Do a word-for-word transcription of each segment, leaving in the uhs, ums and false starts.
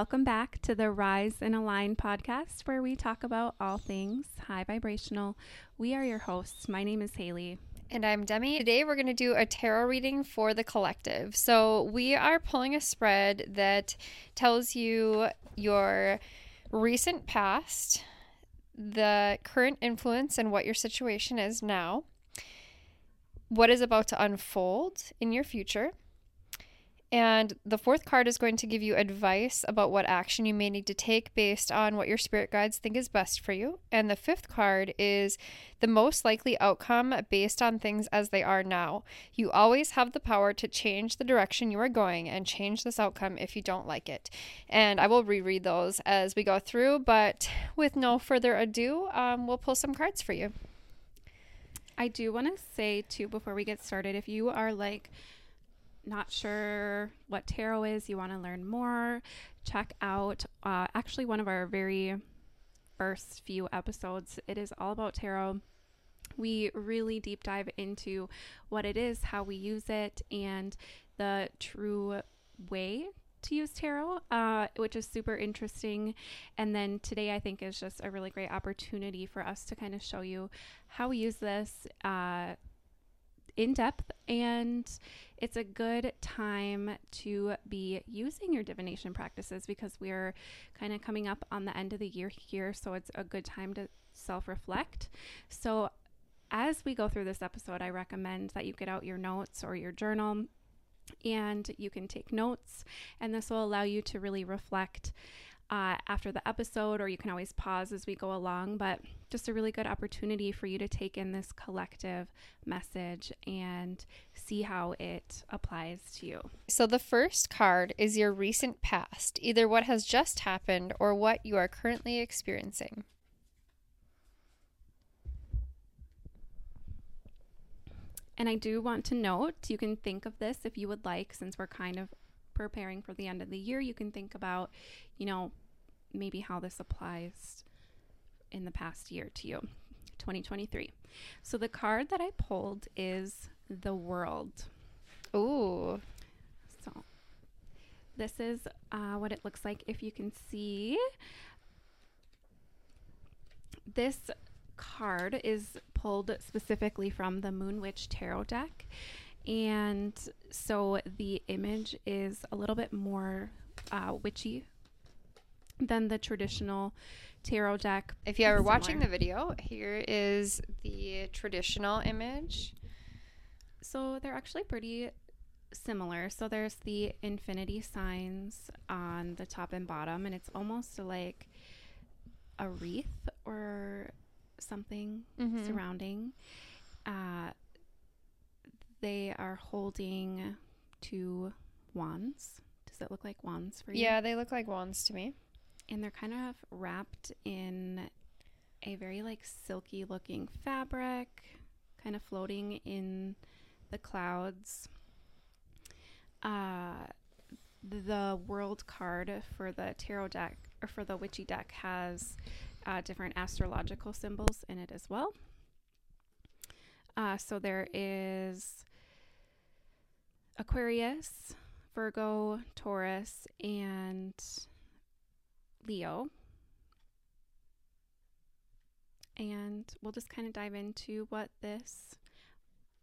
Welcome back to the Rise and Align podcast, where we talk about all things high vibrational. We are your hosts. My name is Halie. And I'm Demi. Today we're going to do a tarot reading for the collective. So we are pulling a spread that tells you your recent past, the current influence and what your situation is now, what is about to unfold in your future. And the fourth card is going to give you advice about what action you may need to take based on what your spirit guides think is best for you. And the fifth card is the most likely outcome based on things as they are now. You always have the power to change the direction you are going and change this outcome if you don't like it. And I will reread those as we go through, but with no further ado, um, we'll pull some cards for you. I do want to say, too, before we get started, if you are like... not sure what tarot is, you want to learn more, check out uh, actually one of our very first few episodes. It is all about tarot. We really deep dive into what it is, how we use it, and the true way to use tarot, uh, which is super interesting. And then today I think is just a really great opportunity for us to kind of show you how we use this uh, in depth, and it's a good time to be using your divination practices because we're kind of coming up on the end of the year here, so it's a good time to self-reflect. So as we go through this episode, I recommend that you get out your notes or your journal and you can take notes, and this will allow you to really reflect Uh, after the episode, or you can always pause as we go along, but just a really good opportunity for you to take in this collective message and see how it applies to you. So the first card is your recent past, either what has just happened or what you are currently experiencing. And I do want to note, you can think of this if you would like, since we're kind of preparing for the end of the year, you can think about, you know, maybe how this applies in the past year to you, twenty twenty-three. So the card that I pulled is the World. Ooh. So this is uh, what it looks like if you can see. This card is pulled specifically from the Moon Witch Tarot deck. And so the image is a little bit more uh, witchy than the traditional tarot deck. If you are watching the video, here is the traditional image. So they're actually pretty similar. So there's the infinity signs on the top and bottom, and it's almost like a wreath or something mm-hmm. surrounding. Uh, they are holding two wands. Does it look like wands for you? Yeah, they look like wands to me. And they're kind of wrapped in a very like silky looking fabric, kind of floating in the clouds. Uh, the World card for the tarot deck, or for the witchy deck, has uh, different astrological symbols in it as well. Uh, so there is Aquarius, Virgo, Taurus, and Leo. And we'll just kind of dive into what this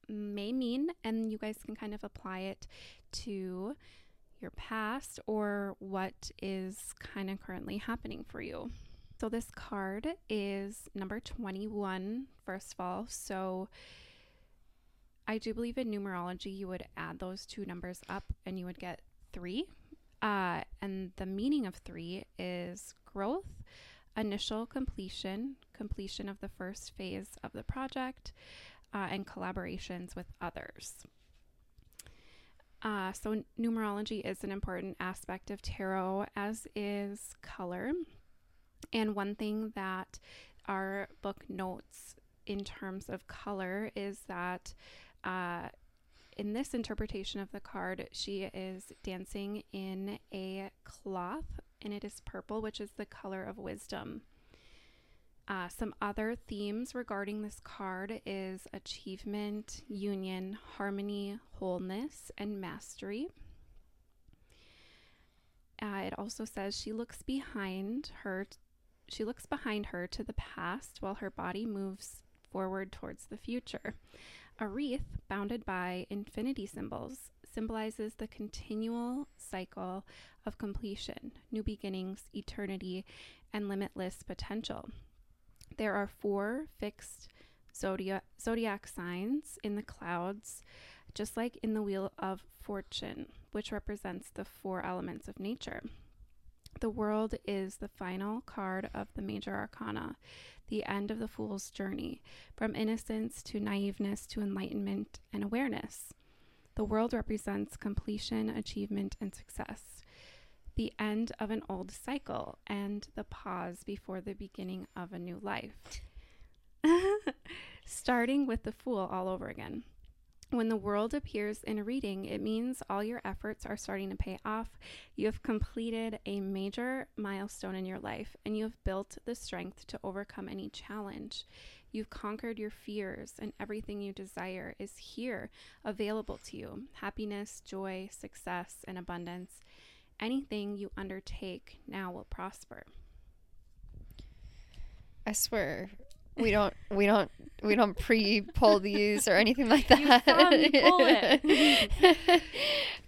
may mean, and you guys can kind of apply it to your past or what is kind of currently happening for you. So this card is number twenty-one, first of all. So I do believe in numerology, you would add those two numbers up and you would get three. Uh, and the meaning of three is growth, initial completion, completion of the first phase of the project, uh, and collaborations with others. Uh, so numerology is an important aspect of tarot, as is color. And one thing that our book notes in terms of color is that uh, in this interpretation of the card, she is dancing in a cloth, and it is purple, which is the color of wisdom. Uh, some other themes regarding this card is achievement, union, harmony, wholeness, and mastery. Uh, it also says she looks behind her. T- she looks behind her to the past while her body moves forward towards the future. A wreath bounded by infinity symbols symbolizes the continual cycle of completion, new beginnings, eternity, and limitless potential. There are four fixed zodiac, zodiac signs in the clouds, just like in the Wheel of Fortune, which represents the four elements of nature. The World is the final card of the Major Arcana, the end of the Fool's journey, from innocence to naiveness to enlightenment and awareness. The World represents completion, achievement, and success, the end of an old cycle, and the pause before the beginning of a new life. Starting with the Fool all over again. When the World appears in a reading, it means all your efforts are starting to pay off. You have completed a major milestone in your life, and you have built the strength to overcome any challenge. You've conquered your fears, and everything you desire is here, available to you. Happiness, joy, success, and abundance. Anything you undertake now will prosper. I swear... We don't, we don't, we don't pre-pull these or anything like that. You saw me pull it.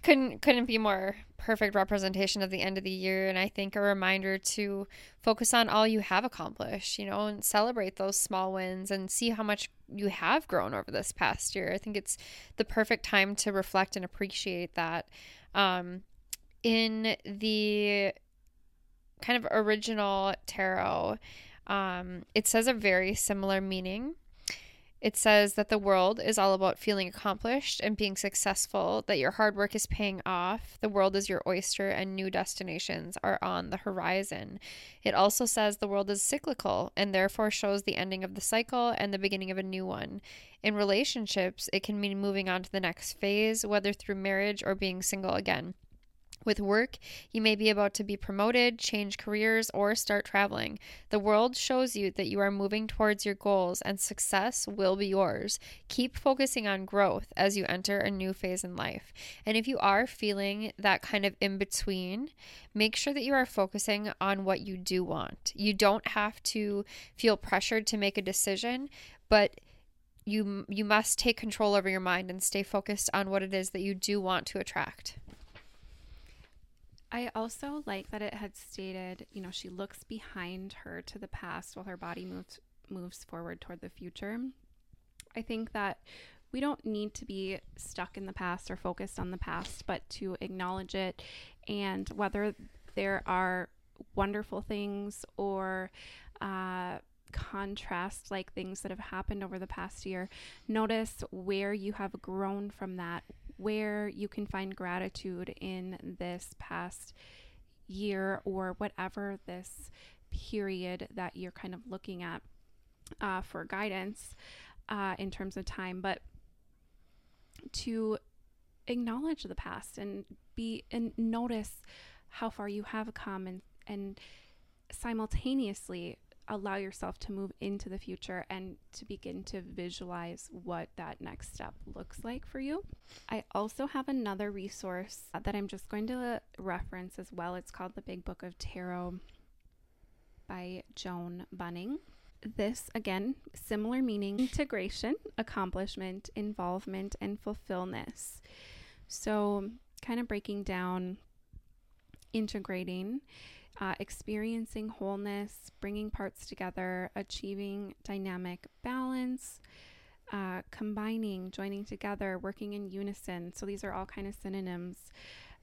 couldn't, couldn't be more perfect representation of the end of the year. And I think a reminder to focus on all you have accomplished, you know, and celebrate those small wins and see how much you have grown over this past year. I think it's the perfect time to reflect and appreciate that. Um, in the kind of original tarot, Um, it says a very similar meaning. It says that the world is all about feeling accomplished and being successful, that your hard work is paying off. The world is your oyster and new destinations are on the horizon. It also says the world is cyclical and therefore shows the ending of the cycle and the beginning of a new one. In relationships, it can mean moving on to the next phase, whether through marriage or being single again. With work, you may be about to be promoted, change careers, or start traveling. The world shows you that you are moving towards your goals and success will be yours. Keep focusing on growth as you enter a new phase in life. And if you are feeling that kind of in-between, make sure that you are focusing on what you do want. You don't have to feel pressured to make a decision, but you, you must take control over your mind and stay focused on what it is that you do want to attract. I also like that it had stated, you know, she looks behind her to the past while her body moves moves forward toward the future. I think that we don't need to be stuck in the past or focused on the past, but to acknowledge it, and whether there are wonderful things or uh, contrast like things that have happened over the past year, notice where you have grown from that, where you can find gratitude in this past year or whatever this period that you're kind of looking at uh, for guidance uh, in terms of time, but to acknowledge the past and be and notice how far you have come, and and simultaneously allow yourself to move into the future and to begin to visualize what that next step looks like for you. I also have another resource that I'm just going to reference as well. It's called The Big Book of Tarot by Joan Bunning. This, again, similar meaning: integration, accomplishment, involvement, and fulfillment. So kind of breaking down, integrating, Uh, experiencing wholeness, bringing parts together, achieving dynamic balance, uh, combining, joining together, working in unison. So these are all kind of synonyms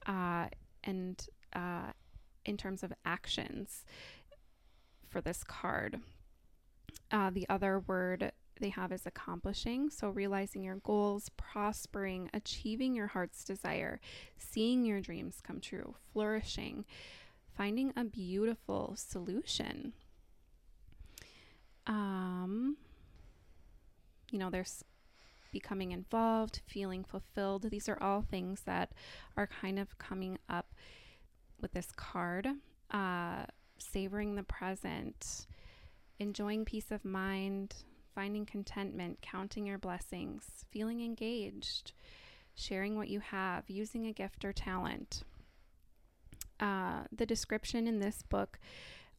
uh, and uh, in terms of actions for this card. Uh, the other word they have is accomplishing. So realizing your goals, prospering, achieving your heart's desire, seeing your dreams come true, flourishing, finding a beautiful solution. Um, you know, there's becoming involved, feeling fulfilled. These are all things that are kind of coming up with this card. Uh, savoring the present, enjoying peace of mind, finding contentment, counting your blessings, feeling engaged, sharing what you have, using a gift or talent. uh, the description in this book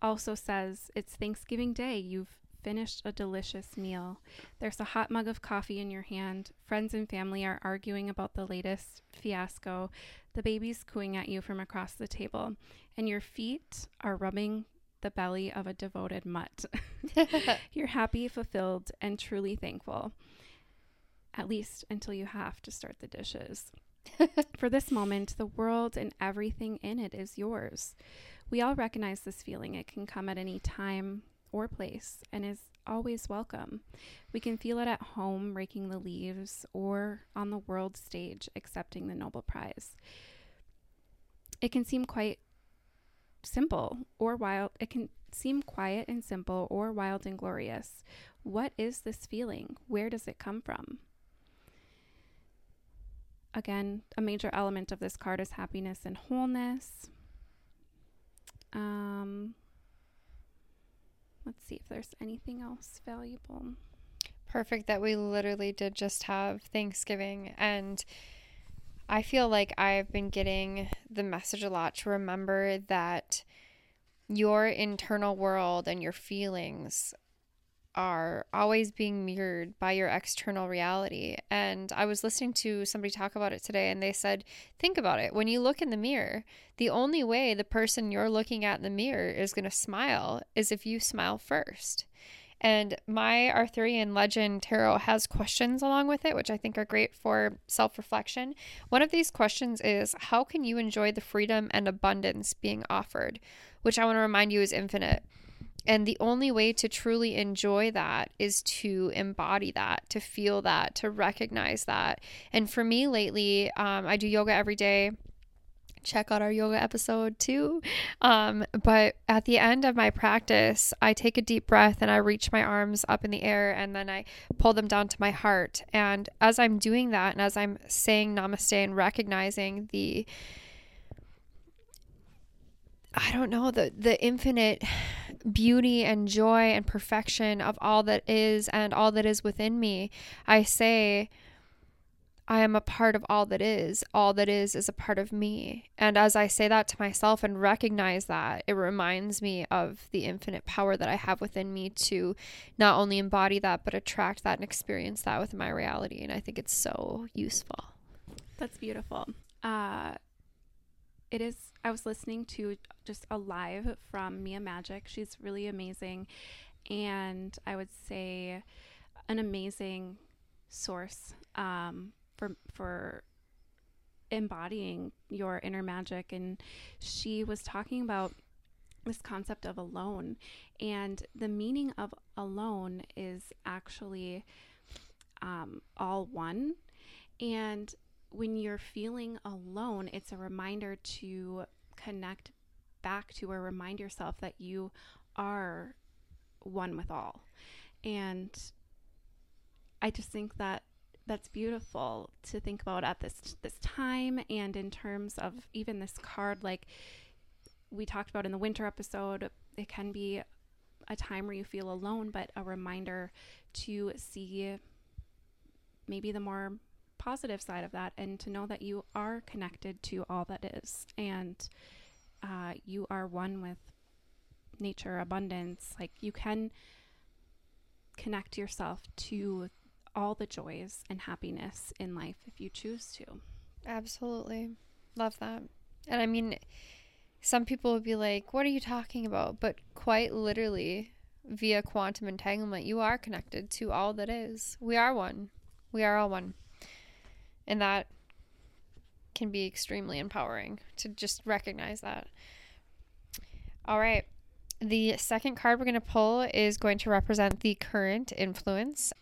also says it's Thanksgiving Day. You've finished a delicious meal. There's a hot mug of coffee in your hand. Friends and family are arguing about the latest fiasco. The baby's cooing at you from across the table, and your feet are rubbing the belly of a devoted mutt. You're happy, fulfilled, and truly thankful, at least until you have to start the dishes. For this moment, the world and everything in it is yours. We all recognize this feeling. It can come at any time or place and is always welcome. We can feel it at home, raking the leaves, or on the world stage, accepting the Nobel Prize. It can seem quite simple or wild. It can seem quiet and simple or wild and glorious. What is this feeling? Where does it come from? Again, a major element of this card is happiness and wholeness. Um, let's see if there's anything else valuable. Perfect that we literally did just have Thanksgiving, and I feel like I've been getting the message a lot to remember that your internal world and your feelings are always being mirrored by your external reality. And I was listening to somebody talk about it today, and they said, think about it. When you look in the mirror, the only way the person you're looking at in the mirror is going to smile is if you smile first. And my Arthurian legend tarot has questions along with it, which I think are great for self-reflection. One of these questions is, how can you enjoy the freedom and abundance being offered, which I want to remind you is infinite. And the only way to truly enjoy that is to embody that, to feel that, to recognize that. And for me lately, um, I do yoga every day. Check out our yoga episode too. Um, but at the end of my practice, I take a deep breath and I reach my arms up in the air, and then I pull them down to my heart. And as I'm doing that, and as I'm saying namaste and recognizing the, I don't know, the, the infinite beauty and joy and perfection of all that is and all that is within me, I say, I am a part of all that is. All that is is a part of me. And as I say that to myself and recognize that, it reminds me of the infinite power that I have within me to not only embody that, but attract that and experience that within my reality. And I think it's so useful. That's beautiful. Uh, It is, I was listening to just a live from Mia Magic. She's really amazing. And I would say an amazing source um, for, for embodying your inner magic. And she was talking about this concept of alone. And the meaning of alone is actually um, all one. And when you're feeling alone, it's a reminder to connect back to or remind yourself that you are one with all. And I just think that that's beautiful to think about at this this time, and in terms of even this card, like we talked about in the winter episode, it can be a time where you feel alone, but a reminder to see maybe the more positive side of that, and to know that you are connected to all that is, and uh, you are one with nature, abundance. Like, you can connect yourself to all the joys and happiness in life if you choose to. Absolutely. Love that. And I mean, some people would be like, what are you talking about? But quite literally, via quantum entanglement, you are connected to all that is. We are one. We are all one. And that can be extremely empowering to just recognize that. All right. The second card we're going to pull is going to represent the current influence,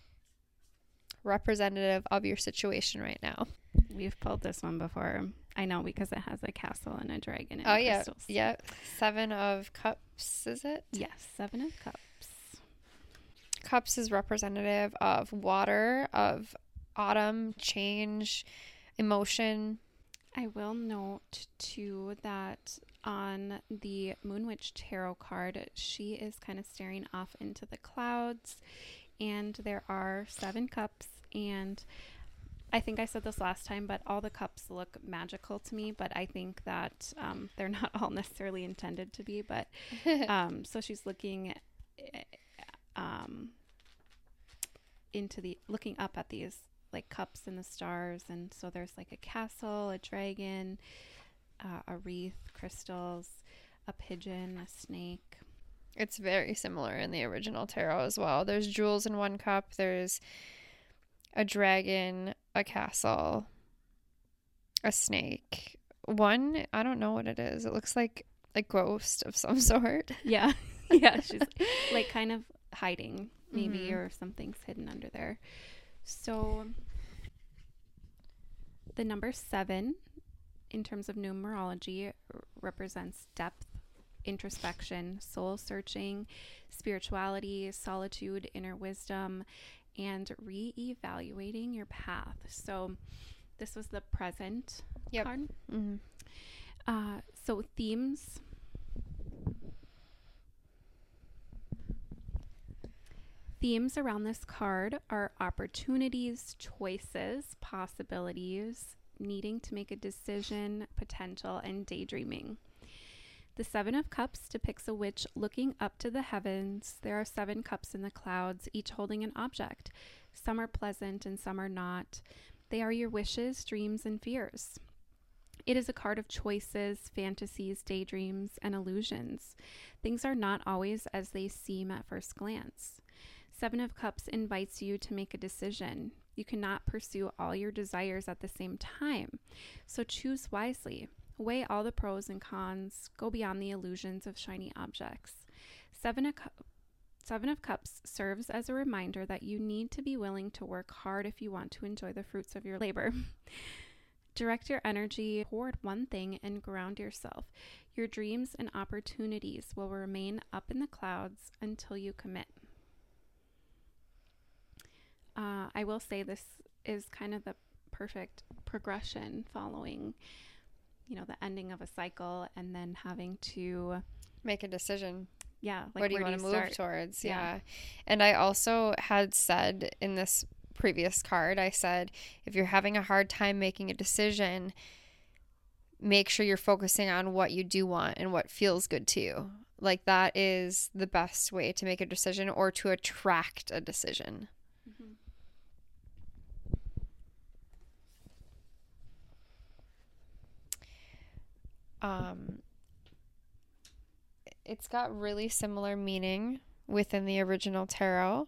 representative of your situation right now. We've pulled this one before. I know, because it has a castle and a dragon and oh, yeah. crystals. Yeah. Seven of Cups, is it? Yes. Seven of Cups. Cups is representative of water, of autumn, change, emotion. I will note too that on the Moon Witch tarot card, she is kind of staring off into the clouds, and there are seven cups, and I think I said this last time, but all the cups look magical to me, but I think that um, they're not all necessarily intended to be, but um, so she's looking um, into the, looking up at these like cups and the stars. And so there's like a castle, a dragon, uh, a wreath, crystals, a pigeon, a snake. It's very similar in the original tarot as well. There's jewels in one cup. There's a dragon, a castle, a snake. One, I don't know what it is. It looks like a ghost of some sort. Yeah. Yeah. She's like kind of hiding maybe, mm-hmm. or something's hidden under there. So the number seven in terms of numerology represents depth, introspection, soul searching, spirituality, solitude, inner wisdom, and reevaluating your path. So this was the present yep. card. Mm-hmm. Uh, so themes. Themes around this card are opportunities, choices, possibilities, needing to make a decision, potential, and daydreaming. The Seven of Cups depicts a witch looking up to the heavens. There are seven cups in the clouds, each holding an object. Some are pleasant and some are not. They are your wishes, dreams, and fears. It is a card of choices, fantasies, daydreams, and illusions. Things are not always as they seem at first glance. Seven of Cups invites you to make a decision. You cannot pursue all your desires at the same time, so choose wisely. Weigh all the pros and cons. Go beyond the illusions of shiny objects. Seven of, cu- Seven of Cups serves as a reminder that you need to be willing to work hard if you want to enjoy the fruits of your labor. Direct your energy toward one thing and ground yourself. Your dreams and opportunities will remain up in the clouds until you commit. Uh, I will say this is kind of the perfect progression following, you know, the ending of a cycle and then having to make a decision. Yeah. Like, where do you want to move start? towards? Yeah. yeah. And I also had said in this previous card, I said, if you're having a hard time making a decision, make sure you're focusing on what you do want and what feels good to you. Like, that is the best way to make a decision or to attract a decision. Mm-hmm. Um, it's got really similar meaning within the original tarot.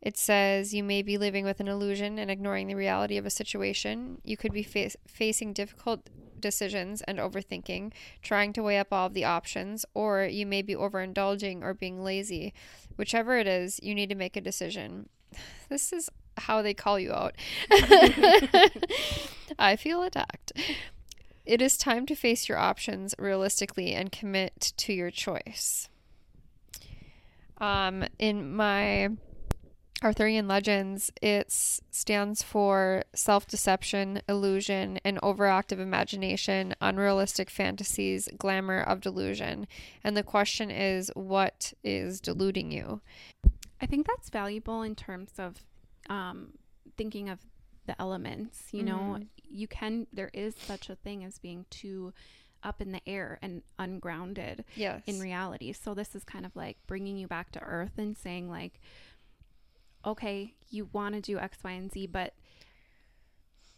It says you may be living with an illusion and ignoring the reality of a situation. You could be fa- facing difficult decisions and overthinking, trying to weigh up all of the options, or you may be overindulging or being lazy. Whichever it is, you need to make a decision. This is how they call you out. I feel attacked. It is time to face your options realistically and commit to your choice. Um, in my Arthurian legends, it stands for self-deception, illusion, and overactive imagination, unrealistic fantasies, glamour of delusion. And the question is, what is deluding you? I think that's valuable in terms of um, thinking of the elements, you know, mm-hmm. you can, there is such a thing as being too up in the air and ungrounded yes. in reality. So this is kind of like bringing you back to earth and saying like, okay, you want to do X, Y, and Z, but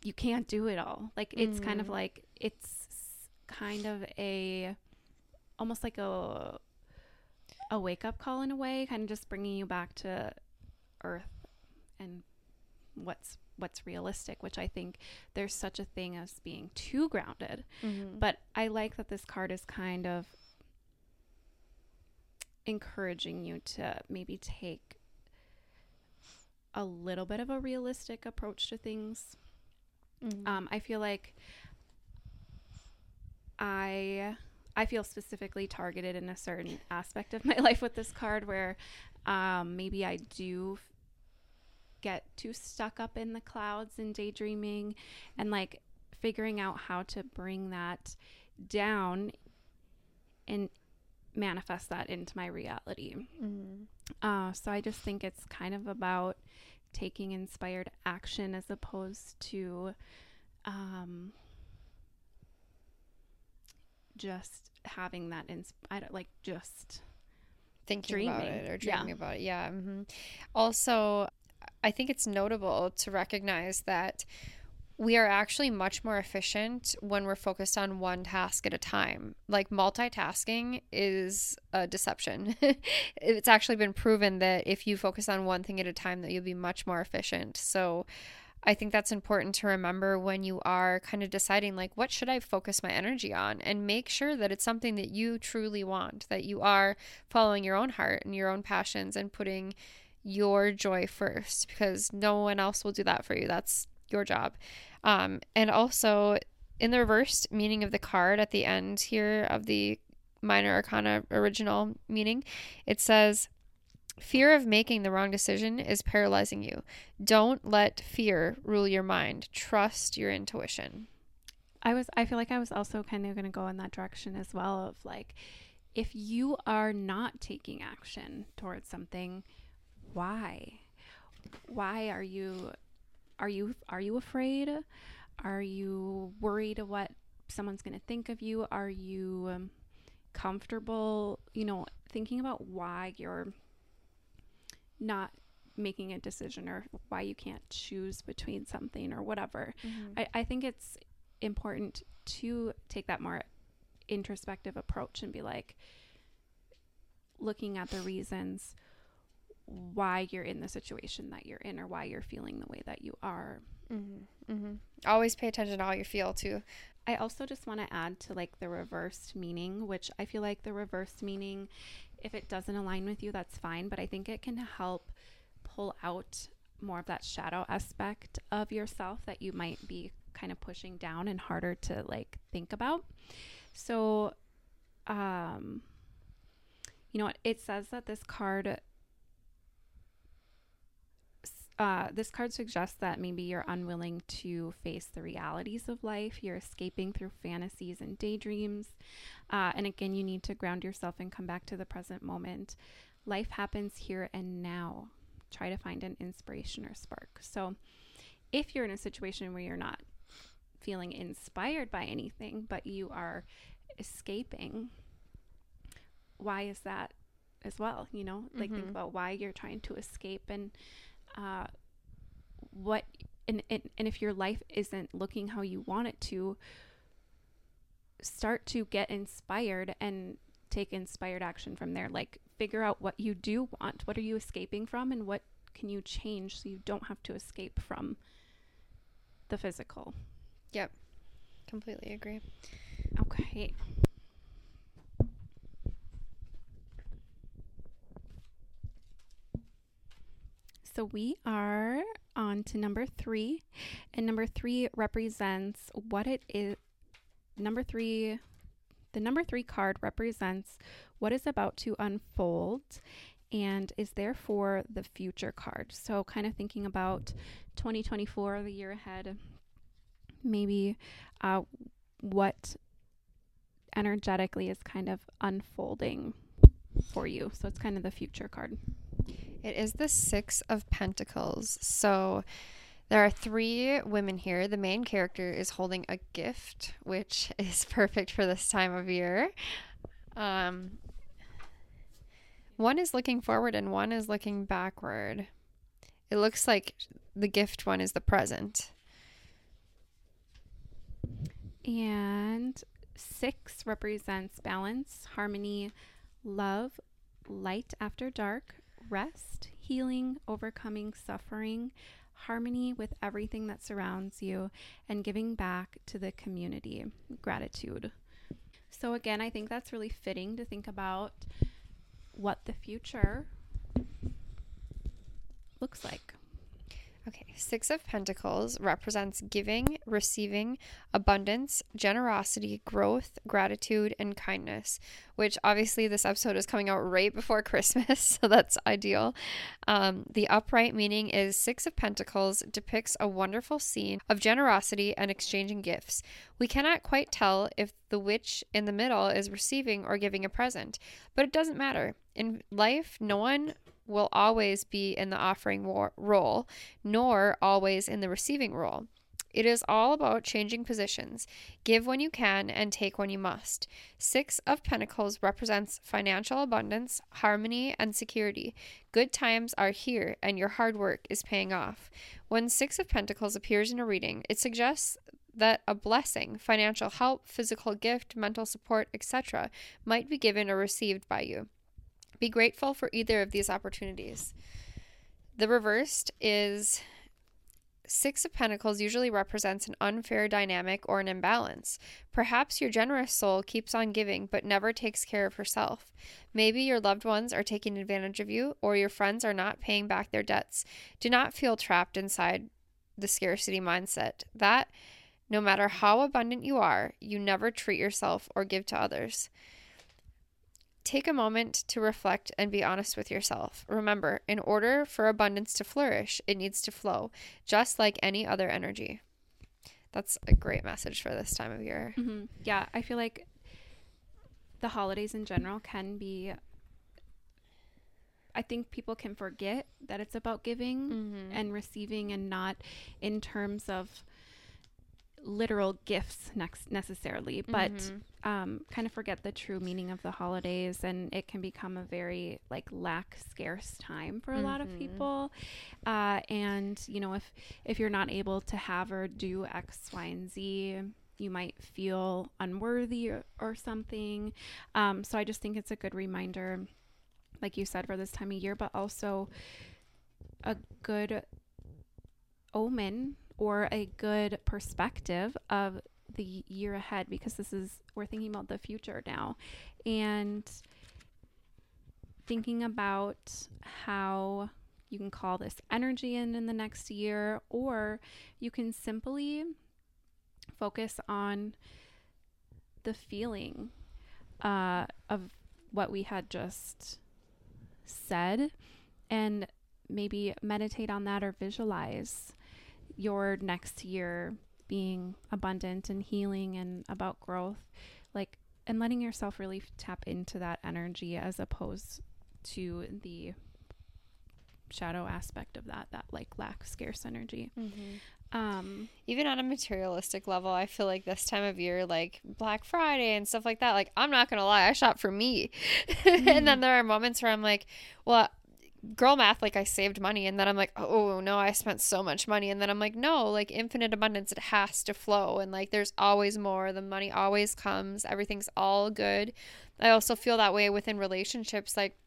you can't do it all. Like, it's mm-hmm. kind of like, it's kind of a, almost like a, a wake up call in a way, kind of just bringing you back to earth and what's what's realistic, which I think there's such a thing as being too grounded. Mm-hmm. But I like that this card is kind of encouraging you to maybe take a little bit of a realistic approach to things. Mm-hmm. Um, I feel like I, I feel specifically targeted in a certain aspect of my life with this card where um, maybe I do get too stuck up in the clouds and daydreaming and like figuring out how to bring that down and manifest that into my reality. Mm-hmm. Uh, so I just think it's kind of about taking inspired action as opposed to um, just having that, ins- I don't, like just thinking dreaming. about it or dreaming yeah. about it. Yeah. Mm-hmm. Also, I think it's notable to recognize that we are actually much more efficient when we're focused on one task at a time. Like, multitasking is a deception. It's actually been proven that if you focus on one thing at a time, that you'll be much more efficient. So I think that's important to remember when you are kind of deciding, like, what should I focus my energy on? And make sure that it's something that you truly want, that you are following your own heart and your own passions and putting your joy first, because no one else will do that for you. That's your job. Um, and also, in the reversed meaning of the card at the end here of the Minor Arcana original meaning, it says, fear of making the wrong decision is paralyzing you. Don't let fear rule your mind. Trust your intuition. I was, I feel like I was also kind of going to go in that direction as well, of like, if you are not taking action towards something, why? Why are you... Are you are you afraid? Are you worried of what someone's going to think of you? Are you um, comfortable, you know, thinking about why you're not making a decision or why you can't choose between something or whatever? Mm-hmm. I, I think it's important to take that more introspective approach and be like, looking at the reasons why you're in the situation that you're in or why you're feeling the way that you are. Mm-hmm. Mm-hmm. Always pay attention to how you feel too. I also just want to add to like the reversed meaning, which I feel like the reversed meaning, if it doesn't align with you, that's fine. But I think it can help pull out more of that shadow aspect of yourself that you might be kind of pushing down and harder to like think about. So, um, you know, it says that this card... Uh, this card suggests that maybe you're unwilling to face the realities of life. You're escaping through fantasies and daydreams. Uh, and again, you need to ground yourself and come back to the present moment. Life happens here and now. Try to find an inspiration or spark. So if you're in a situation where you're not feeling inspired by anything, but you are escaping, why is that as well? You know, like mm-hmm. think about why you're trying to escape and Uh, what and, and and if your life isn't looking how you want it to, start to get inspired and take inspired action from there. Like, figure out what you do want. What are you escaping from, and what can you change so you don't have to escape from the physical? Yep, completely agree. Okay. So we are on to number three, and number three represents what it is. Number three, the number three card represents what is about to unfold and is therefore the future card. So kind of thinking about twenty twenty-four, the year ahead, maybe uh, what energetically is kind of unfolding for you. So it's kind of the future card. It is the Six of Pentacles. So there are three women here. The main character is holding a gift, which is perfect for this time of year. Um, one is looking forward and one is looking backward. It looks like the gift one is the present. And six represents balance, harmony, love, light after dark, rest, healing, overcoming suffering, harmony with everything that surrounds you, and giving back to the community, gratitude. So again, I think that's really fitting to think about what the future looks like. Okay, Six of Pentacles represents giving, receiving, abundance, generosity, growth, gratitude, and kindness, which obviously this episode is coming out right before Christmas, so that's ideal. Um, the upright meaning is Six of Pentacles depicts a wonderful scene of generosity and exchanging gifts. We cannot quite tell if the witch in the middle is receiving or giving a present, but it doesn't matter. In life, no one will always be in the offering war- role, nor always in the receiving role. It is all about changing positions. Give when you can and take when you must. Six of Pentacles represents financial abundance, harmony, and security. Good times are here, and your hard work is paying off. When Six of Pentacles appears in a reading, it suggests that a blessing, financial help, physical gift, mental support, et cetera might be given or received by you. Be grateful for either of these opportunities. The reversed is... Six of Pentacles usually represents an unfair dynamic or an imbalance. Perhaps your generous soul keeps on giving but never takes care of herself. Maybe your loved ones are taking advantage of you, or your friends are not paying back their debts. Do not feel trapped inside the scarcity mindset that no matter how abundant you are, you never treat yourself or give to others. Take a moment to reflect and be honest with yourself. Remember, in order for abundance to flourish, it needs to flow, just like any other energy. That's a great message for this time of year. Mm-hmm. Yeah, I feel like the holidays in general can be... I think people can forget that it's about giving mm-hmm. and receiving, and not in terms of literal gifts next necessarily, but mm-hmm. um kind of forget the true meaning of the holidays, and it can become a very like lack scarce time for a mm-hmm. lot of people, uh and you know, if if you're not able to have or do X, Y, and Z, you might feel unworthy or, or something. Um so I just think it's a good reminder, like you said, for this time of year, but also a good omen or a good perspective of the year ahead, because this is, we're thinking about the future now, and thinking about how you can call this energy in in the next year, or you can simply focus on the feeling uh, of what we had just said, and maybe meditate on that or visualize your next year being abundant and healing and about growth, like, and letting yourself really tap into that energy as opposed to the shadow aspect of that, that like lack, scarce energy. Mm-hmm. Um, even on a materialistic level, I feel like this time of year, like Black Friday and stuff like that, like, I'm not going to lie, I shop for me. Mm-hmm. And then there are moments where I'm like, well, girl math, like I saved money, and then I'm like, oh no, I spent so much money, and then I'm like, no, like infinite abundance, it has to flow, and like there's always more, the money always comes, everything's all good. I also feel that way within relationships, like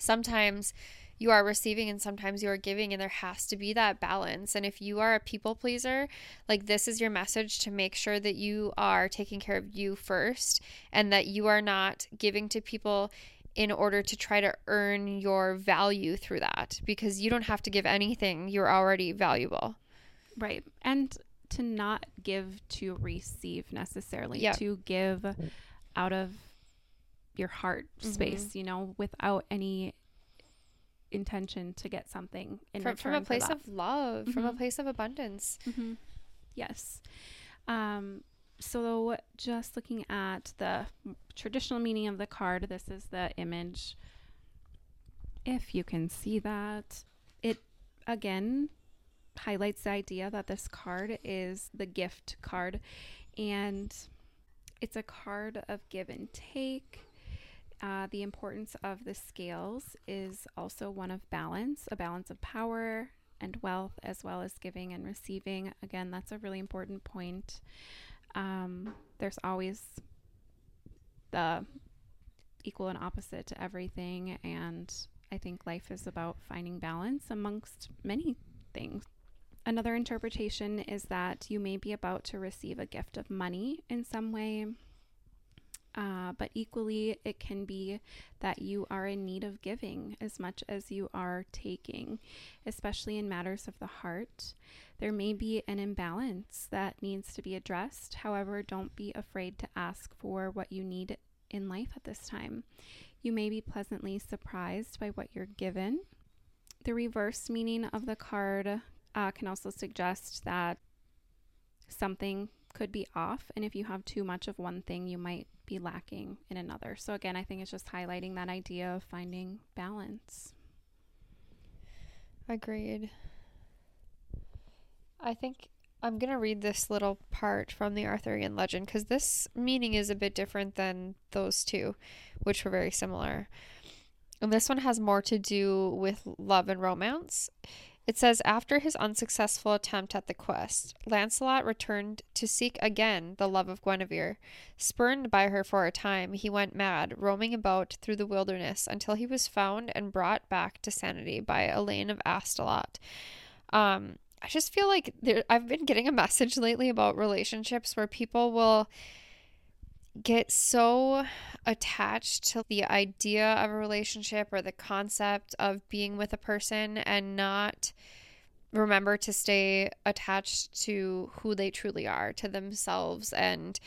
sometimes you are receiving and sometimes you are giving, and there has to be that balance. And if you are a people pleaser, like this is your message to make sure that you are taking care of you first, and that you are not giving to people in order to try to earn your value through that, because you don't have to give anything. You're already valuable. Right. And to not give to receive necessarily, yep. to give out of your heart space, mm-hmm. you know, without any intention to get something in from, return. From a place of love, mm-hmm. from a place of abundance. Mm-hmm. Yes. Um, So just looking at the traditional meaning of the card, this is the image. If you can see that, it again highlights the idea that this card is the gift card, and it's a card of give and take. Uh, the importance of the scales is also one of balance, a balance of power and wealth, as well as giving and receiving. Again, that's a really important point. Um, there's always the equal and opposite to everything, and I think life is about finding balance amongst many things. Another interpretation is that you may be about to receive a gift of money in some way, uh, but equally it can be that you are in need of giving as much as you are taking, especially in matters of the heart. There may be an imbalance that needs to be addressed. However, don't be afraid to ask for what you need in life at this time. You may be pleasantly surprised by what you're given. The reverse meaning of the card uh, can also suggest that something could be off, and if you have too much of one thing, you might be lacking in another. So again, I think it's just highlighting that idea of finding balance. Agreed. I think I'm going to read this little part from the Arthurian legend, because this meaning is a bit different than those two, which were very similar. And this one has more to do with love and romance. It says, after his unsuccessful attempt at the quest, Lancelot returned to seek again the love of Guinevere. Spurned by her for a time, he went mad, roaming about through the wilderness until he was found and brought back to sanity by Elaine of Astolat. Um... I just feel like there, I've been getting a message lately about relationships where people will get so attached to the idea of a relationship or the concept of being with a person and not remember to stay attached to who they truly are, to themselves, and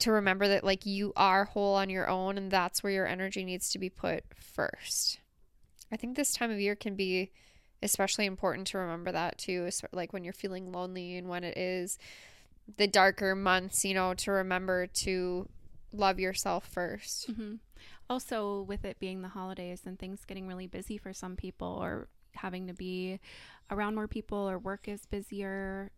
to remember that, like, you are whole on your own, and that's where your energy needs to be put first. I think this time of year can be especially important to remember that too, like when you're feeling lonely and when it is the darker months, you know, to remember to love yourself first. Mm-hmm. Also, with it being the holidays and things getting really busy for some people, or having to be around more people, or work is busier,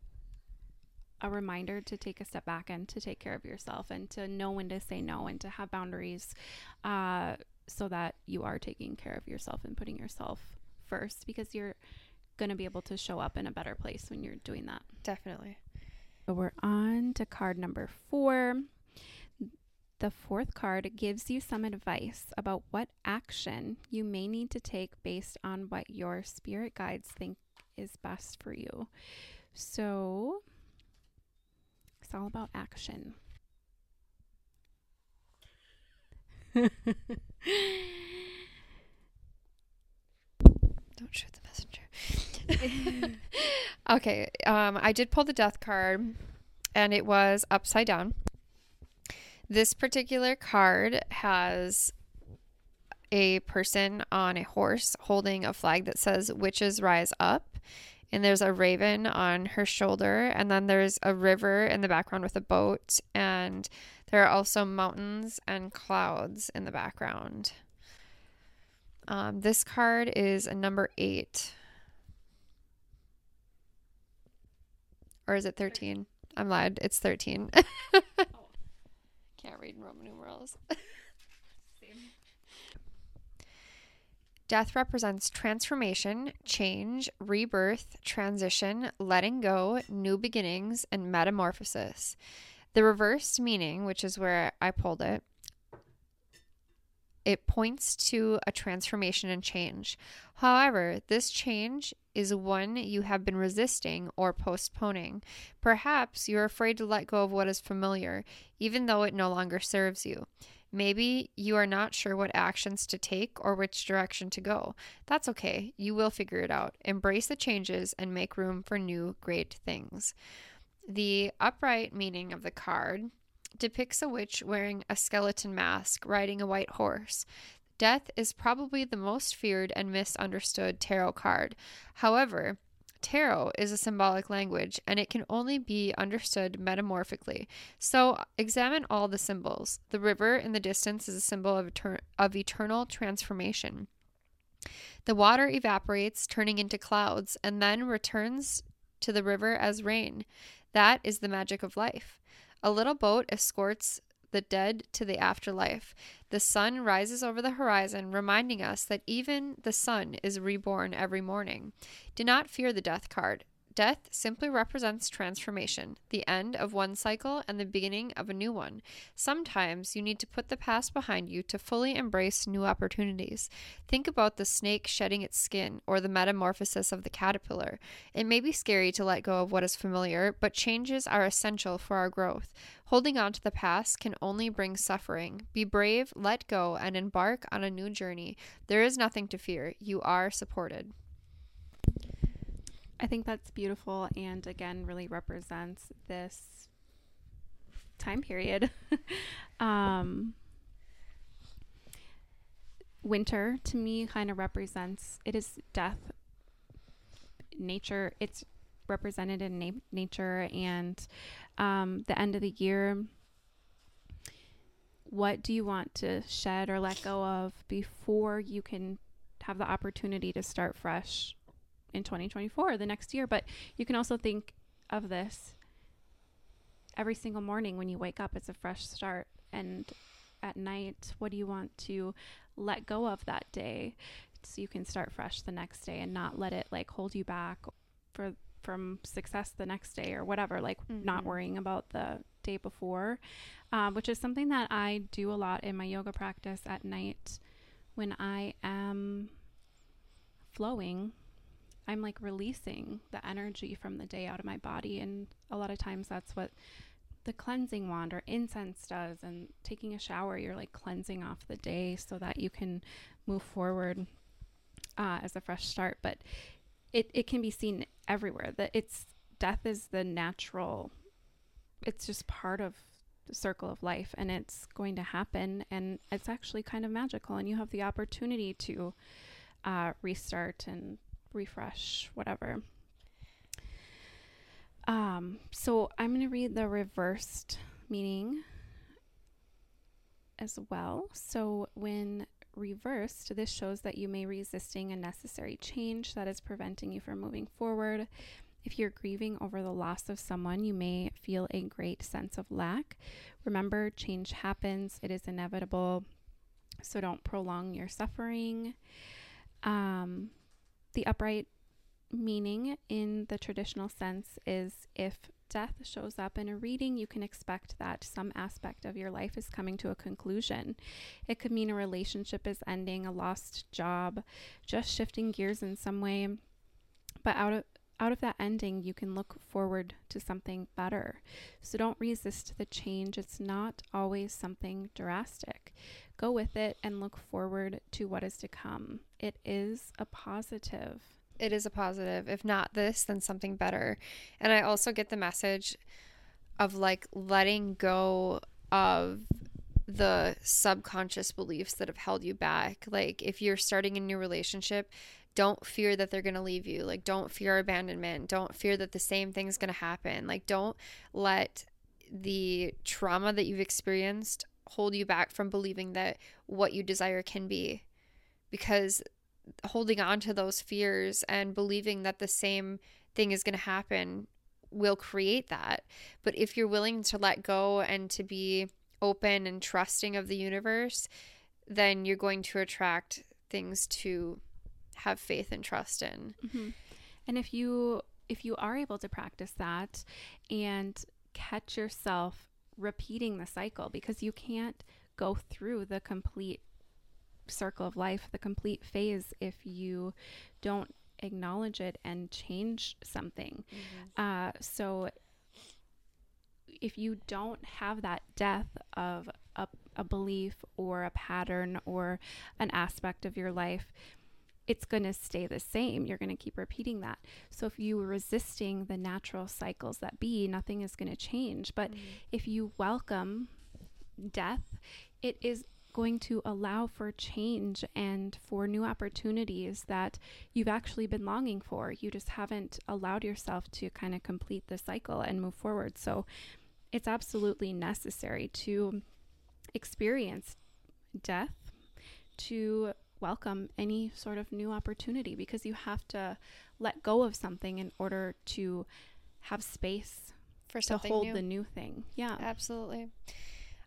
a reminder to take a step back and to take care of yourself and to know when to say no and to have boundaries, uh, so that you are taking care of yourself and putting yourself first, because you're going to be able to show up in a better place when you're doing that. Definitely. So we're on to card number four. The fourth card gives you some advice about what action you may need to take based on what your spirit guides think is best for you. So it's all about action. Don't shoot the messenger. Okay. Um, I did pull the death card, and it was upside down. This particular card has a person on a horse holding a flag that says "Witches Rise Up," and there's a raven on her shoulder, and then there's a river in the background with a boat, and there are also mountains and clouds in the background. Um, this card is a number eight. Or is it thirteen? I'm lied. It's thirteen. Oh. Can't read Roman numerals. Same. Death represents transformation, change, rebirth, transition, letting go, new beginnings, and metamorphosis. The reversed meaning, which is where I pulled it, it points to a transformation and change. However, this change is one you have been resisting or postponing. Perhaps you're afraid to let go of what is familiar, even though it no longer serves you. Maybe you are not sure what actions to take or which direction to go. That's okay. You will figure it out. Embrace the changes and make room for new great things. The upright meaning of the card depicts a witch wearing a skeleton mask, riding a white horse. Death is probably the most feared and misunderstood tarot card. However, tarot is a symbolic language, and it can only be understood metamorphically. So examine all the symbols. The river in the distance is a symbol of, etern- of eternal transformation. The water evaporates, turning into clouds, and then returns to the river as rain. That is the magic of life. A little boat escorts the dead to the afterlife. The sun rises over the horizon, reminding us that even the sun is reborn every morning. Do not fear the death card. Death simply represents transformation, the end of one cycle and the beginning of a new one. Sometimes you need to put the past behind you to fully embrace new opportunities. Think about the snake shedding its skin or the metamorphosis of the caterpillar. It may be scary to let go of what is familiar, but changes are essential for our growth. Holding on to the past can only bring suffering. Be brave, let go, and embark on a new journey. There is nothing to fear. You are supported. I think that's beautiful, and again, really represents this time period. um, winter, to me, kind of represents, it is death, nature, it's represented in na- nature, and um, the end of the year. What do you want to shed or let go of before you can have the opportunity to start fresh in twenty twenty-four, the next year. But you can also think of this every single morning when you wake up. It's a fresh start. And at night, what do you want to let go of that day, so you can start fresh the next day and not let it like hold you back for from success the next day or whatever, like mm-hmm. not worrying about the day before, um, which is something that I do a lot in my yoga practice at night. When I am flowing, I'm like releasing the energy from the day out of my body. And a lot of times that's what the cleansing wand or incense does, and taking a shower, you're like cleansing off the day so that you can move forward uh, as a fresh start. But it, it can be seen everywhere that it's death is the natural, it's just part of the circle of life, and it's going to happen, and it's actually kind of magical, and you have the opportunity to uh, restart and refresh, whatever. Um, so I'm going to read the reversed meaning as well. So when reversed, this shows that you may be resisting a necessary change that is preventing you from moving forward. If you're grieving over the loss of someone, you may feel a great sense of lack. Remember, change happens. It is inevitable. So don't prolong your suffering. Um, the upright meaning in the traditional sense is if death shows up in a reading, you can expect that some aspect of your life is coming to a conclusion. It could mean a relationship is ending, a lost job, just shifting gears in some way. But out of out of that ending, you can look forward to something better. So don't resist the change. It's not always something drastic. Go with it and look forward to what is to come. It is a positive. It is a positive. If not this, then something better. And I also get the message of like letting go of the subconscious beliefs that have held you back. Like if you're starting a new relationship, don't fear that they're going to leave you. Like don't fear abandonment. Don't fear that the same thing's going to happen. Like don't let the trauma that you've experienced hold you back from believing that what you desire can be, because holding on to those fears and believing that the same thing is going to happen will create that. But if you're willing to let go and to be open and trusting of the universe, then you're going to attract things to have faith and trust in. Mm-hmm. And if you if you are able to practice that and catch yourself repeating the cycle, because you can't go through the complete circle of life, the complete phase, if you don't acknowledge it and change something. Mm-hmm. Uh, so if you don't have that death of a, a belief or a pattern or an aspect of your life, it's going to stay the same. You're going to keep repeating that. So if you were resisting the natural cycles that be, nothing is going to change. But mm-hmm. if you welcome death, it is going to allow for change and for new opportunities that you've actually been longing for. You just haven't allowed yourself to kind of complete the cycle and move forward. So it's absolutely necessary to experience death to welcome any sort of new opportunity, because you have to let go of something in order to have space for something to hold new. The new thing. Yeah, absolutely.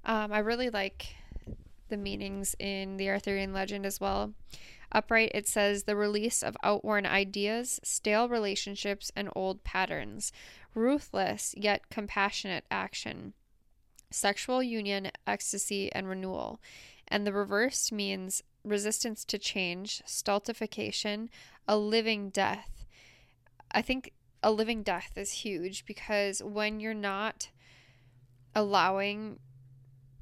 Um, I really like the meanings in the Arthurian legend as well. Upright, it says the release of outworn ideas, stale relationships, and old patterns. Ruthless yet compassionate action. Sexual union, ecstasy, and renewal. And the reverse means resistance to change, stultification, a living death. I think a living death is huge, because when you're not allowing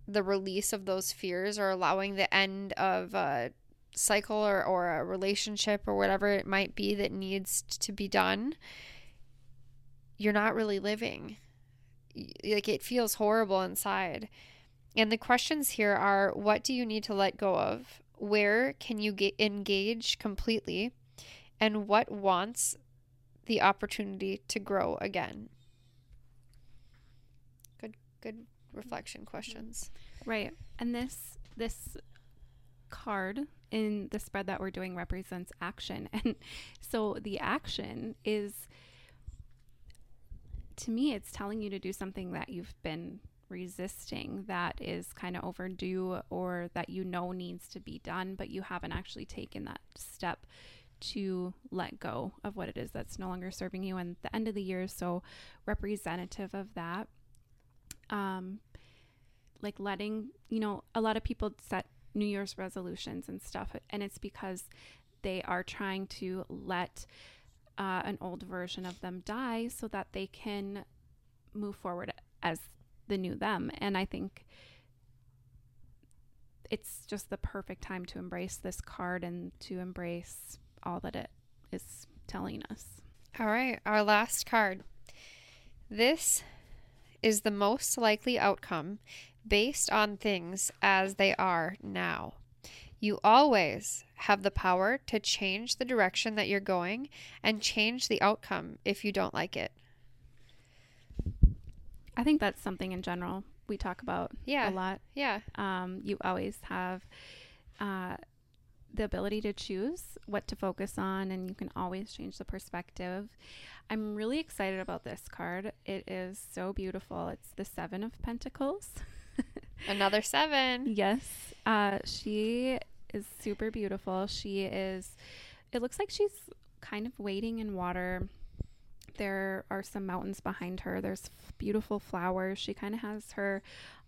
the release of those fears, or allowing the end of a cycle or, or a relationship or whatever it might be that needs to be done, you're not really living. Like it feels horrible inside. And the questions here are, what do you need to let go of? Where can you get engage completely? And what wants the opportunity to grow again? Good, good. Reflection questions. Right. And this this card in the spread that we're doing represents action. And so the action is, to me, it's telling you to do something that you've been resisting, that is kind of overdue, or that you know needs to be done, but you haven't actually taken that step to let go of what it is that's no longer serving you. And the end of the year is so representative of that. Um, like letting, you know, a lot of people set New Year's resolutions and stuff, and it's because they are trying to let uh, an old version of them die so that they can move forward as the new them. And I think it's just the perfect time to embrace this card and to embrace all that it is telling us. All right, our last card. This is the most likely outcome based on things as they are now. You always have the power to change the direction that you're going and change the outcome if you don't like it. I think that's something in general we talk about yeah. a lot. Yeah. Um, you always have uh, the ability to choose what to focus on, and you can always change the perspective. I'm really excited about this card. It is so beautiful. It's the Seven of Pentacles. Another seven. Yes. Uh, she is super beautiful. She is, it looks like she's kind of wading in water. There are some mountains behind her. There's beautiful flowers. She kind of has her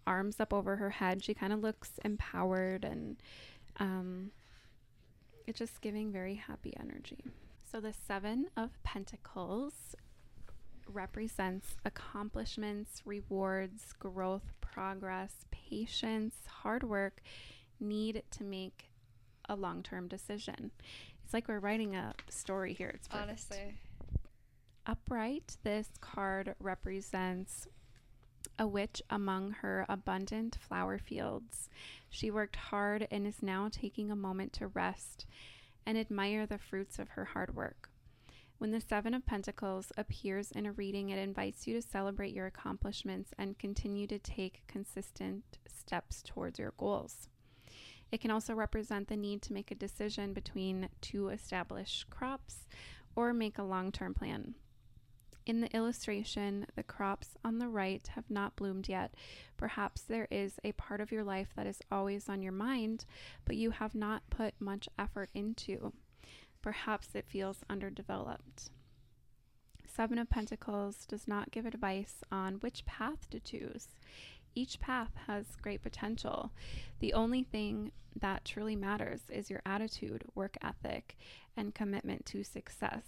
arms up over her head. She kind of looks empowered, and um, it's just giving very happy energy. So the Seven of Pentacles represents accomplishments, rewards, growth, progress, patience, hard work, need to make a long-term decision. It's like we're writing a story here. It's perfect. Honestly. Upright, this card represents a witch among her abundant flower fields. She worked hard and is now taking a moment to rest and admire the fruits of her hard work. When the Seven of Pentacles appears in a reading, it invites you to celebrate your accomplishments and continue to take consistent steps towards your goals. It can also represent the need to make a decision between two established crops or make a long-term plan. In the illustration, the crops on the right have not bloomed yet. Perhaps there is a part of your life that is always on your mind, but you have not put much effort into. Perhaps it feels underdeveloped. Seven of Pentacles does not give advice on which path to choose. Each path has great potential. The only thing that truly matters is your attitude, work ethic, and commitment to success.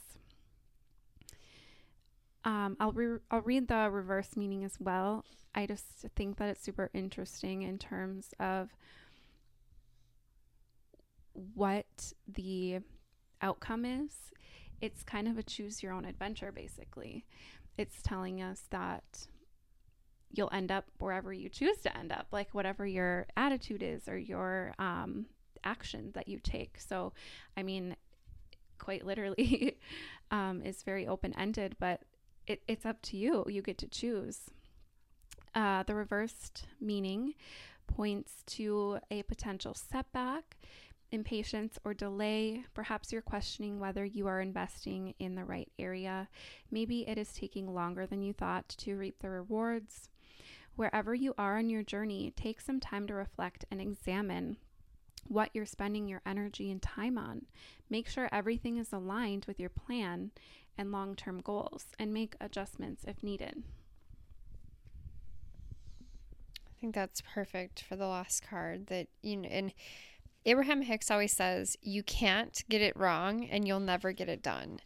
Um, I'll, re- I'll read the reverse meaning as well. I just think that it's super interesting in terms of what the outcome is. It's kind of a choose your own adventure, basically. It's telling us that you'll end up wherever you choose to end up, like whatever your attitude is or your um, action that you take. So, I mean, quite literally, um, it's very open-ended, but it, it's up to you. You get to choose. Uh, the reversed meaning points to a potential setback, impatience, or delay. Perhaps you're questioning whether you are investing in the right area. Maybe it is taking longer than you thought to reap the rewards. Wherever you are on your journey, take some time to reflect and examine what you're spending your energy and time on. Make sure everything is aligned with your plan and long-term goals, and make adjustments if needed. I think that's perfect for the last card. That you know, and Abraham Hicks always says, you can't get it wrong and you'll never get it done.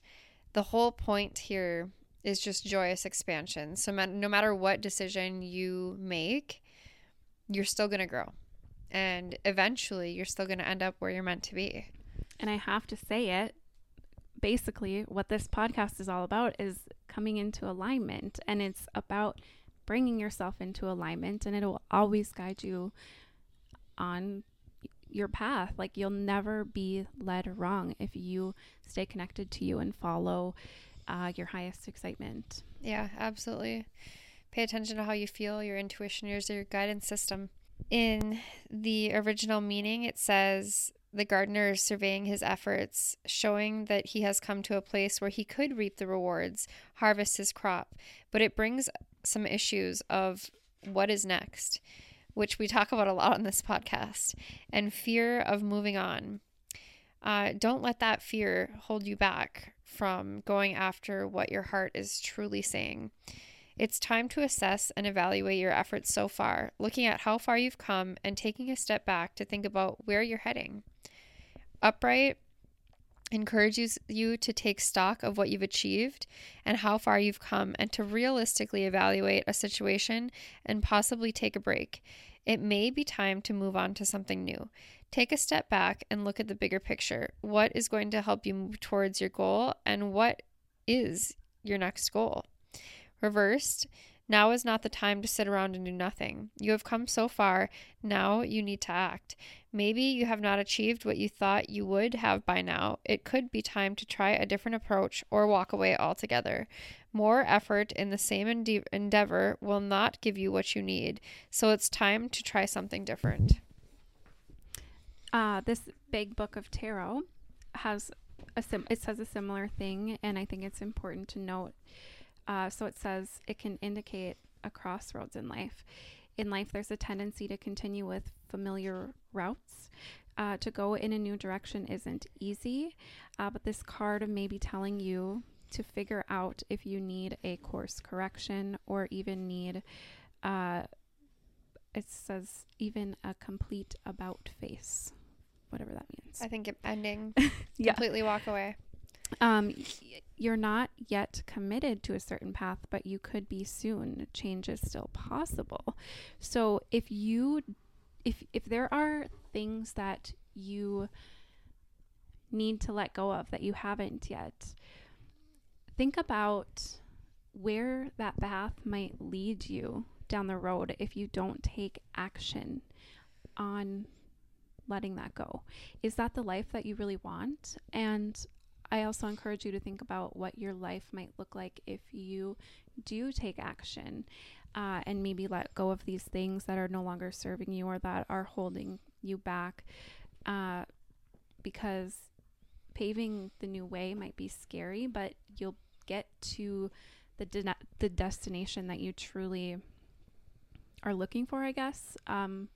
The whole point here is just joyous expansion. So no matter what decision you make, you're still going to grow. And eventually you're still going to end up where you're meant to be. And I have to say it, basically what this podcast is all about is coming into alignment. And it's about bringing yourself into alignment, and it will always guide you on your path. Like, you'll never be led wrong if you stay connected to you and follow Uh, your highest excitement. Yeah, absolutely. Pay attention to how you feel, your intuition, yours, your guidance system. In the original meaning, it says The gardener is surveying his efforts, showing that he has come to a place where he could reap the rewards, harvest his crop, but it brings some issues of what is next, which we talk about a lot on this podcast, and fear of moving on. Uh, don't let that fear hold you back from going after what your heart is truly saying. It's time to assess and evaluate your efforts so far, looking at how far you've come and taking a step back to think about where you're heading. Upright encourages you to take stock of what you've achieved and how far you've come and to realistically evaluate a situation and possibly take a break. It may be time to move on to something new. Take a step back and look at the bigger picture. What is going to help you move towards your goal, and what is your next goal? Reversed, now is not the time to sit around and do nothing. You have come so far, now you need to act. Maybe you have not achieved what you thought you would have by now. It could be time to try a different approach or walk away altogether. More effort in the same ende- endeavor will not give you what you need, so it's time to try something different. Uh, this Big Book of Tarot has a sim- it says a similar thing, and I think it's important to note. Uh, so it says it can indicate a crossroads in life. In life, there's a tendency to continue with familiar routes. Uh, to go in a new direction isn't easy, uh, but this card may be telling you to figure out if you need a course correction or even need, uh, it says, even a complete about face, whatever that means. I think it ending, yeah. Completely walk away. Um, you're not yet committed to a certain path, but you could be soon. Change is still possible. So if you, if, if there are things that you need to let go of that you haven't yet, think about where that path might lead you down the road if you don't take action on letting that go. Is that the life that you really want? And I also encourage you to think about what your life might look like if you do take action uh, and maybe let go of these things that are no longer serving you or that are holding you back, uh, because paving the new way might be scary, but you'll get to the de- the destination that you truly are looking for, I guess. Um,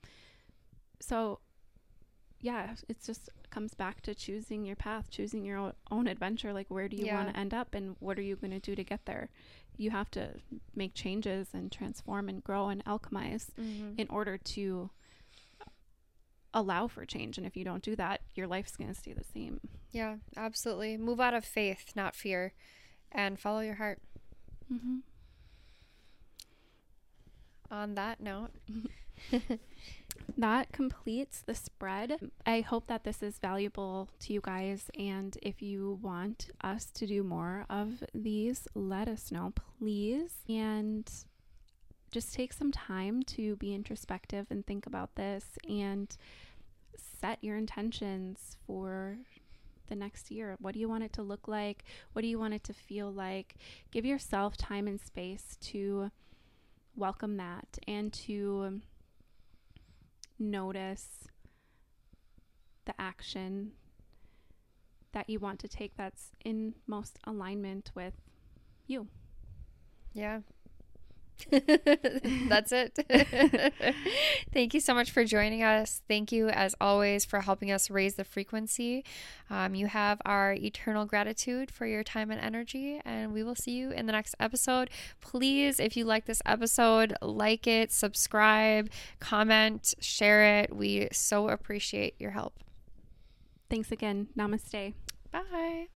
so yeah, it's just comes back to choosing your path, choosing your own, own adventure. Like, where do you yeah. want to end up, and what are you going to do to get there? You have to make changes and transform and grow and alchemize mm-hmm. in order to allow for change. And if you don't do that, your life's going to stay the same. Yeah, absolutely. Move out of faith, not fear, and follow your heart. Mm-hmm. On that note, that completes the spread. I hope that this is valuable to you guys, and if you want us to do more of these, let us know, please. And just take some time to be introspective and think about this and set your intentions for the next year. What do you want it to look like? What do you want it to feel like? Give yourself time and space to welcome that and to notice the action that you want to take that's in most alignment with you. Yeah. That's it. Thank you so much for joining us. Thank you, as always, for helping us raise the frequency. Um, you have our eternal gratitude for your time and energy, and we will see you in the next episode. Please, if you like this episode, like it, subscribe, comment, share it. We so appreciate your help. Thanks again. Namaste. Bye.